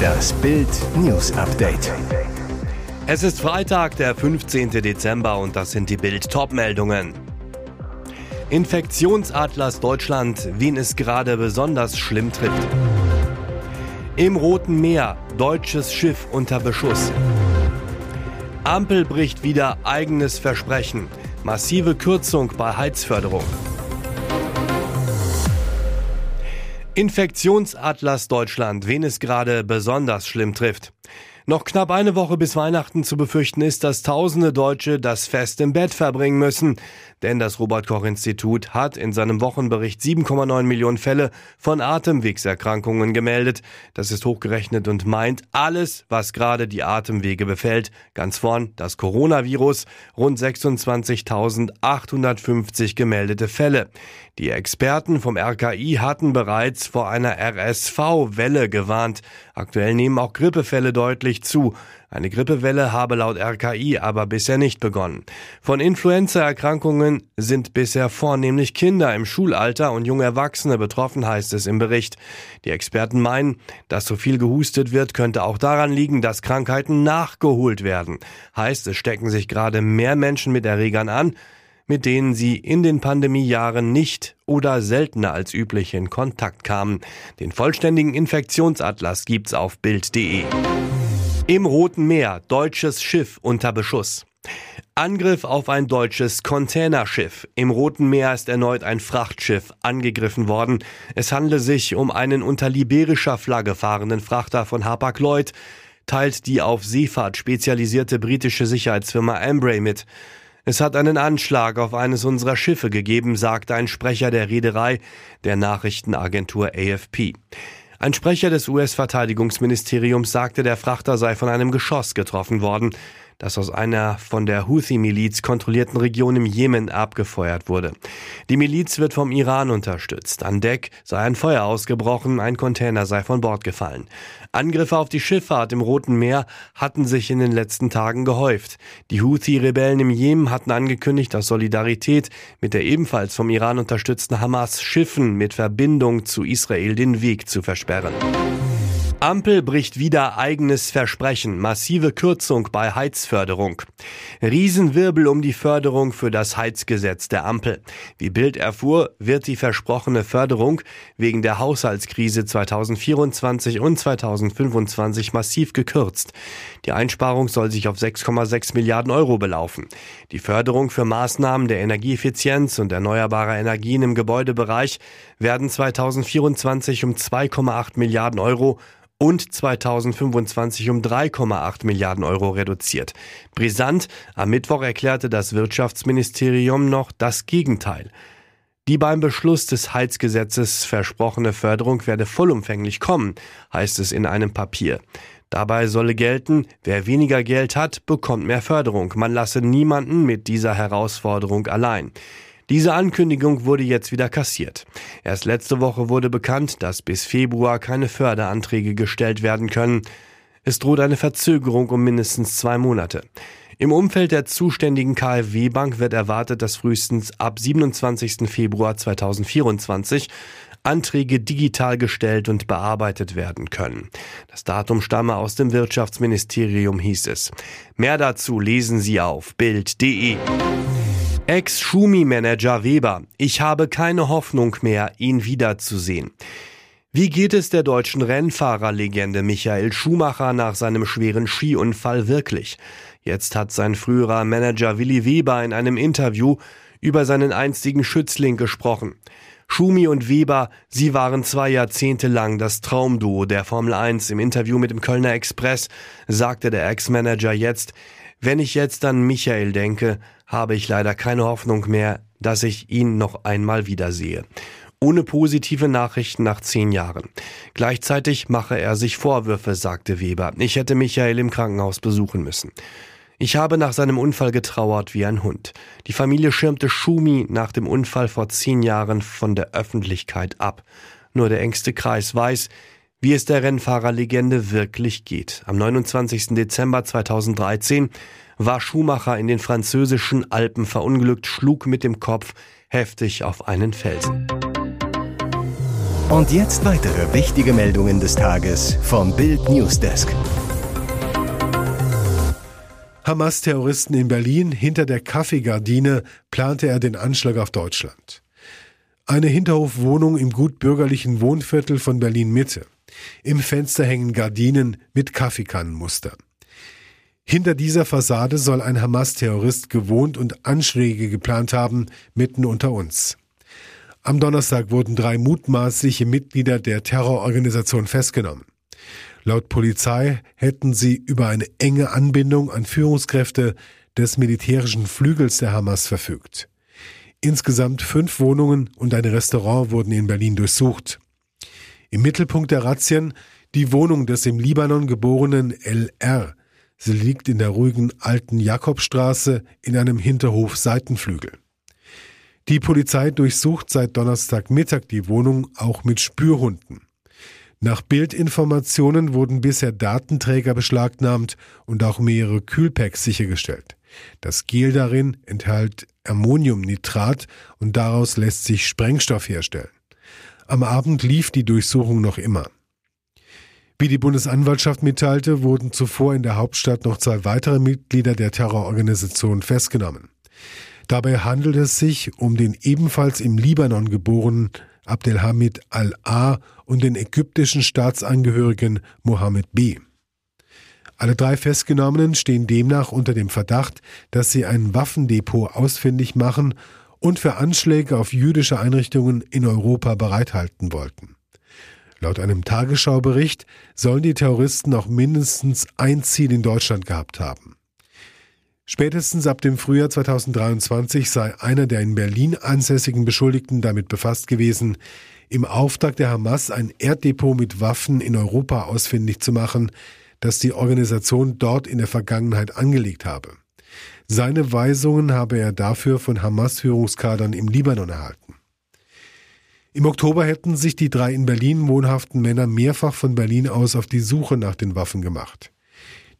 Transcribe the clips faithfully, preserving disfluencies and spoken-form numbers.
Das BILD News Update. Es ist Freitag, der fünfzehnten Dezember, und das sind die BILD-Top-Meldungen. Infektionsatlas Deutschland, wen es gerade besonders schlimm trifft. Im Roten Meer, deutsches Schiff unter Beschuss. Ampel bricht wieder eigenes Versprechen. Massive Kürzung bei Heizförderung. Infektionsatlas Deutschland, wen es gerade besonders schlimm trifft. Noch knapp eine Woche bis Weihnachten zu befürchten ist, dass tausende Deutsche das Fest im Bett verbringen müssen. Denn das Robert-Koch-Institut hat in seinem Wochenbericht sieben Komma neun Millionen Fälle von Atemwegserkrankungen gemeldet. Das ist hochgerechnet und meint alles, was gerade die Atemwege befällt. Ganz vorn das Coronavirus, rund sechsundzwanzigtausendachthundertfünfzig gemeldete Fälle. Die Experten vom R K I hatten bereits vor einer R S V-Welle gewarnt. Aktuell nehmen auch Grippefälle deutlich zu. Eine Grippewelle habe laut R K I aber bisher nicht begonnen. Von Influenza-Erkrankungen sind bisher vornehmlich Kinder im Schulalter und junge Erwachsene betroffen, heißt es im Bericht. Die Experten meinen, dass so viel gehustet wird, könnte auch daran liegen, dass Krankheiten nachgeholt werden. Heißt, es stecken sich gerade mehr Menschen mit Erregern an, mit denen sie in den Pandemiejahren nicht oder seltener als üblich in Kontakt kamen. Den vollständigen Infektionsatlas gibt's auf bild punkt de. Im Roten Meer, deutsches Schiff unter Beschuss. Angriff auf ein deutsches Containerschiff. Im Roten Meer ist erneut ein Frachtschiff angegriffen worden. Es handle sich um einen unter liberischer Flagge fahrenden Frachter von Hapag Lloyd, teilt die auf Seefahrt spezialisierte britische Sicherheitsfirma Ambray mit. Es hat einen Anschlag auf eines unserer Schiffe gegeben, sagte ein Sprecher der Reederei der Nachrichtenagentur A F P. Ein Sprecher des U S-Verteidigungsministeriums sagte, der Frachter sei von einem Geschoss getroffen worden, das aus einer von der Houthi-Miliz kontrollierten Region im Jemen abgefeuert wurde. Die Miliz wird vom Iran unterstützt. An Deck sei ein Feuer ausgebrochen, ein Container sei von Bord gefallen. Angriffe auf die Schifffahrt im Roten Meer hatten sich in den letzten Tagen gehäuft. Die Houthi-Rebellen im Jemen hatten angekündigt, aus Solidarität mit der ebenfalls vom Iran unterstützten Hamas Schiffen mit Verbindung zu Israel den Weg zu versperren. Ampel bricht wieder eigenes Versprechen. Massive Kürzung bei Heizförderung. Riesenwirbel um die Förderung für das Heizgesetz der Ampel. Wie BILD erfuhr, wird die versprochene Förderung wegen der Haushaltskrise zweitausendvierundzwanzig und zweitausendfünfundzwanzig massiv gekürzt. Die Einsparung soll sich auf sechs Komma sechs Milliarden Euro belaufen. Die Förderung für Maßnahmen der Energieeffizienz und erneuerbarer Energien im Gebäudebereich werden zweitausendvierundzwanzig um zwei Komma acht Milliarden Euro und zweitausendfünfundzwanzig um drei Komma acht Milliarden Euro reduziert. Brisant, am Mittwoch erklärte das Wirtschaftsministerium noch das Gegenteil. Die beim Beschluss des Heizgesetzes versprochene Förderung werde vollumfänglich kommen, heißt es in einem Papier. Dabei solle gelten, wer weniger Geld hat, bekommt mehr Förderung. Man lasse niemanden mit dieser Herausforderung allein. Diese Ankündigung wurde jetzt wieder kassiert. Erst letzte Woche wurde bekannt, dass bis Februar keine Förderanträge gestellt werden können. Es droht eine Verzögerung um mindestens zwei Monate. Im Umfeld der zuständigen K f W-Bank wird erwartet, dass frühestens ab siebenundzwanzigsten Februar zweitausendvierundzwanzig Anträge digital gestellt und bearbeitet werden können. Das Datum stamme aus dem Wirtschaftsministerium, hieß es. Mehr dazu lesen Sie auf bild punkt de. Ex-Schumi-Manager Weber. Ich habe keine Hoffnung mehr, ihn wiederzusehen. Wie geht es der deutschen Rennfahrerlegende Michael Schumacher nach seinem schweren Skiunfall wirklich? Jetzt hat sein früherer Manager Willi Weber in einem Interview über seinen einstigen Schützling gesprochen. Schumi und Weber, sie waren zwei Jahrzehnte lang das Traumduo der Formel eins. Im Interview mit dem Kölner Express sagte der Ex-Manager jetzt: Wenn ich jetzt an Michael denke, habe ich leider keine Hoffnung mehr, dass ich ihn noch einmal wiedersehe. Ohne positive Nachrichten nach zehn Jahren. Gleichzeitig mache er sich Vorwürfe, sagte Weber. Ich hätte Michael im Krankenhaus besuchen müssen. Ich habe nach seinem Unfall getrauert wie ein Hund. Die Familie schirmte Schumi nach dem Unfall vor zehn Jahren von der Öffentlichkeit ab. Nur der engste Kreis weiß, wie es der Rennfahrerlegende wirklich geht. Am neunundzwanzigsten Dezember zweitausenddreizehn war Schumacher in den französischen Alpen verunglückt, schlug mit dem Kopf heftig auf einen Felsen. Und jetzt weitere wichtige Meldungen des Tages vom BILD Newsdesk. Hamas-Terroristen in Berlin hinter der Kaffeegardine plante er den Anschlag auf Deutschland. Eine Hinterhofwohnung im gut bürgerlichen Wohnviertel von Berlin-Mitte. Im Fenster hängen Gardinen mit Kaffeekannenmuster. Hinter dieser Fassade soll ein Hamas-Terrorist gewohnt und Anschläge geplant haben, mitten unter uns. Am Donnerstag wurden drei mutmaßliche Mitglieder der Terrororganisation festgenommen. Laut Polizei hätten sie über eine enge Anbindung an Führungskräfte des militärischen Flügels der Hamas verfügt. Insgesamt fünf Wohnungen und ein Restaurant wurden in Berlin durchsucht. Im Mittelpunkt der Razzien die Wohnung des im Libanon geborenen L R. Sie liegt in der ruhigen alten Jakobstraße in einem Hinterhof-Seitenflügel. Die Polizei durchsucht seit Donnerstagmittag die Wohnung auch mit Spürhunden. Nach Bildinformationen wurden bisher Datenträger beschlagnahmt und auch mehrere Kühlpacks sichergestellt. Das Gel darin enthält Ammoniumnitrat und daraus lässt sich Sprengstoff herstellen. Am Abend lief die Durchsuchung noch immer. Wie die Bundesanwaltschaft mitteilte, wurden zuvor in der Hauptstadt noch zwei weitere Mitglieder der Terrororganisation festgenommen. Dabei handelt es sich um den ebenfalls im Libanon geborenen Abdelhamid Al-A und den ägyptischen Staatsangehörigen Mohammed B. Alle drei Festgenommenen stehen demnach unter dem Verdacht, dass sie ein Waffendepot ausfindig machen und für Anschläge auf jüdische Einrichtungen in Europa bereithalten wollten. Laut einem Tagesschaubericht sollen die Terroristen auch mindestens ein Ziel in Deutschland gehabt haben. Spätestens ab dem Frühjahr zweitausenddreiundzwanzig sei einer der in Berlin ansässigen Beschuldigten damit befasst gewesen, im Auftrag der Hamas ein Erddepot mit Waffen in Europa ausfindig zu machen, dass die Organisation dort in der Vergangenheit angelegt habe. Seine Weisungen habe er dafür von Hamas-Führungskadern im Libanon erhalten. Im Oktober hätten sich die drei in Berlin wohnhaften Männer mehrfach von Berlin aus auf die Suche nach den Waffen gemacht.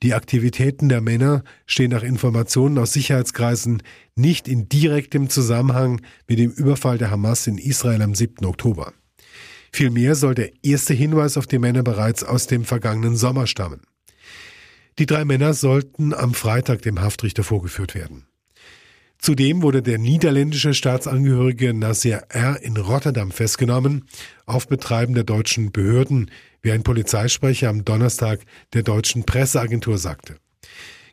Die Aktivitäten der Männer stehen nach Informationen aus Sicherheitskreisen nicht in direktem Zusammenhang mit dem Überfall der Hamas in Israel am siebten Oktober. Vielmehr soll der erste Hinweis auf die Männer bereits aus dem vergangenen Sommer stammen. Die drei Männer sollten am Freitag dem Haftrichter vorgeführt werden. Zudem wurde der niederländische Staatsangehörige Nasir R. in Rotterdam festgenommen, auf Betreiben der deutschen Behörden, wie ein Polizeisprecher am Donnerstag der deutschen Presseagentur sagte.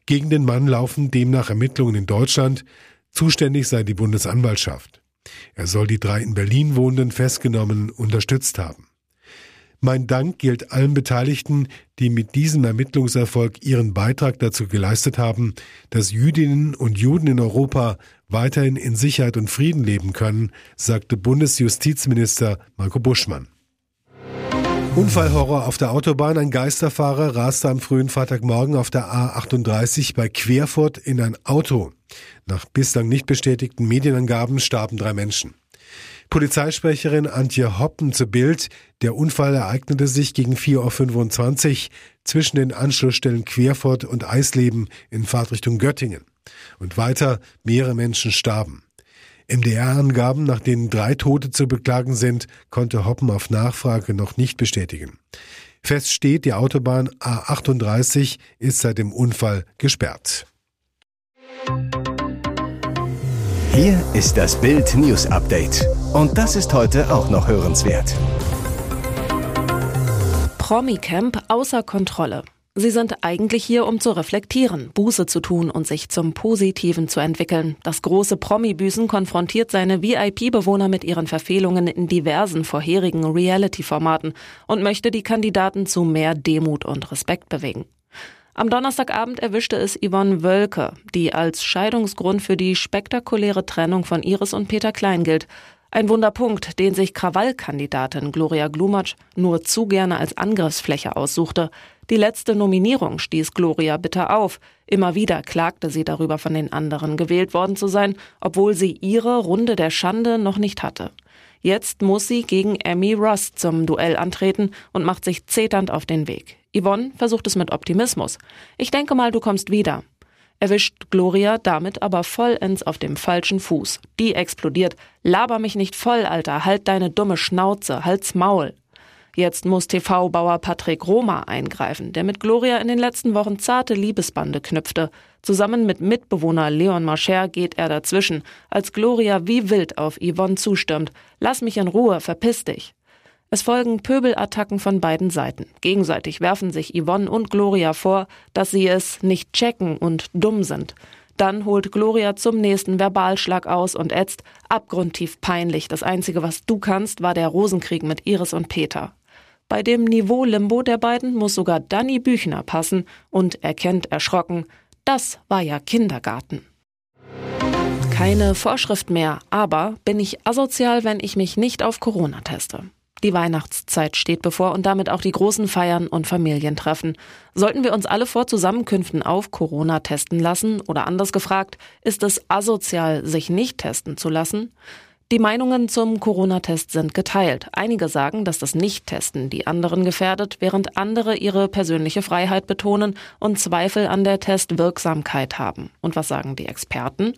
Gegen den Mann laufen demnach Ermittlungen in Deutschland, zuständig sei die Bundesanwaltschaft. Er soll die drei in Berlin Wohnenden festgenommen unterstützt haben. Mein Dank gilt allen Beteiligten, die mit diesem Ermittlungserfolg ihren Beitrag dazu geleistet haben, dass Jüdinnen und Juden in Europa weiterhin in Sicherheit und Frieden leben können, sagte Bundesjustizminister Marco Buschmann. Unfallhorror auf der Autobahn. Ein Geisterfahrer raste am frühen Freitagmorgen auf der A achtunddreißig bei Querfurt in ein Auto. Nach bislang nicht bestätigten Medienangaben starben drei Menschen. Polizeisprecherin Antje Hoppen zu BILD. Der Unfall ereignete sich gegen vier Uhr fünfundzwanzig zwischen den Anschlussstellen Querfurt und Eisleben in Fahrtrichtung Göttingen. Und weiter, mehrere Menschen starben. M D R-Angaben, nach denen drei Tote zu beklagen sind, konnte Hoppen auf Nachfrage noch nicht bestätigen. Fest steht, die Autobahn A achtunddreißig ist seit dem Unfall gesperrt. Hier ist das BILD News Update. Und das ist heute auch noch hörenswert. Promi-Camp außer Kontrolle. Sie sind eigentlich hier, um zu reflektieren, Buße zu tun und sich zum Positiven zu entwickeln. Das große Promi-Büßen konfrontiert seine V I P-Bewohner mit ihren Verfehlungen in diversen vorherigen Reality-Formaten und möchte die Kandidaten zu mehr Demut und Respekt bewegen. Am Donnerstagabend erwischte es Yvonne Wölke, die als Scheidungsgrund für die spektakuläre Trennung von Iris und Peter Klein gilt. Ein Wunderpunkt, den sich Krawallkandidatin Gloria Glumatsch nur zu gerne als Angriffsfläche aussuchte. Die letzte Nominierung stieß Gloria bitter auf. Immer wieder klagte sie darüber, von den anderen gewählt worden zu sein, obwohl sie ihre Runde der Schande noch nicht hatte. Jetzt muss sie gegen Emmy Ross zum Duell antreten und macht sich zeternd auf den Weg. Yvonne versucht es mit Optimismus. Ich denke mal, du kommst wieder. erwischt Gloria damit aber vollends auf dem falschen Fuß. Die explodiert. Laber mich nicht voll, Alter, halt deine dumme Schnauze, halt's Maul. Jetzt muss T V-Bauer Patrick Roma eingreifen, der mit Gloria in den letzten Wochen zarte Liebesbande knüpfte. Zusammen mit Mitbewohner Leon Machère geht er dazwischen, als Gloria wie wild auf Yvonne zustürmt. Lass mich in Ruhe, verpiss dich. Es folgen Pöbelattacken von beiden Seiten. Gegenseitig werfen sich Yvonne und Gloria vor, dass sie es nicht checken und dumm sind. Dann holt Gloria zum nächsten Verbalschlag aus und ätzt: abgrundtief peinlich, das Einzige, was du kannst, war der Rosenkrieg mit Iris und Peter. Bei dem Niveau-Limbo der beiden muss sogar Danny Büchner passen und erkennt erschrocken: das war ja Kindergarten. Keine Vorschrift mehr, aber bin ich asozial, wenn ich mich nicht auf Corona teste? Die Weihnachtszeit steht bevor und damit auch die großen Feiern und Familientreffen. Sollten wir uns alle vor Zusammenkünften auf Corona testen lassen? Oder anders gefragt, ist es asozial, sich nicht testen zu lassen? Die Meinungen zum Corona-Test sind geteilt. Einige sagen, dass das Nicht-Testen die anderen gefährdet, während andere ihre persönliche Freiheit betonen und Zweifel an der Testwirksamkeit haben. Und was sagen die Experten?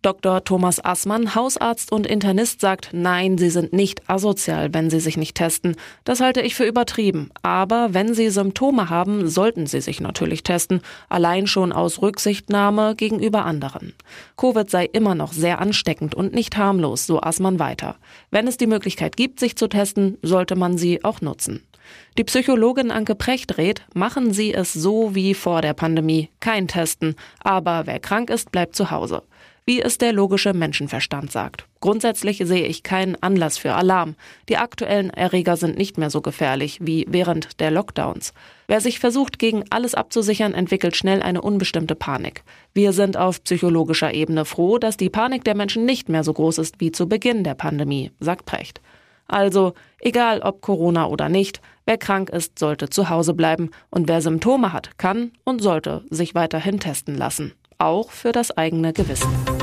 Doktor Thomas Aßmann, Hausarzt und Internist, sagt: nein, sie sind nicht asozial, wenn sie sich nicht testen. Das halte ich für übertrieben. Aber wenn sie Symptome haben, sollten sie sich natürlich testen. Allein schon aus Rücksichtnahme gegenüber anderen. Covid sei immer noch sehr ansteckend und nicht harmlos, so Aßmann weiter. Wenn es die Möglichkeit gibt, sich zu testen, sollte man sie auch nutzen. Die Psychologin Anke Precht rät: machen Sie es so wie vor der Pandemie. Kein Testen. Aber wer krank ist, bleibt zu Hause. Wie es der logische Menschenverstand sagt. Grundsätzlich sehe ich keinen Anlass für Alarm. Die aktuellen Erreger sind nicht mehr so gefährlich wie während der Lockdowns. Wer sich versucht, gegen alles abzusichern, entwickelt schnell eine unbestimmte Panik. Wir sind auf psychologischer Ebene froh, dass die Panik der Menschen nicht mehr so groß ist wie zu Beginn der Pandemie, sagt Precht. Also, egal ob Corona oder nicht, wer krank ist, sollte zu Hause bleiben. Und wer Symptome hat, kann und sollte sich weiterhin testen lassen. Auch für das eigene Gewissen.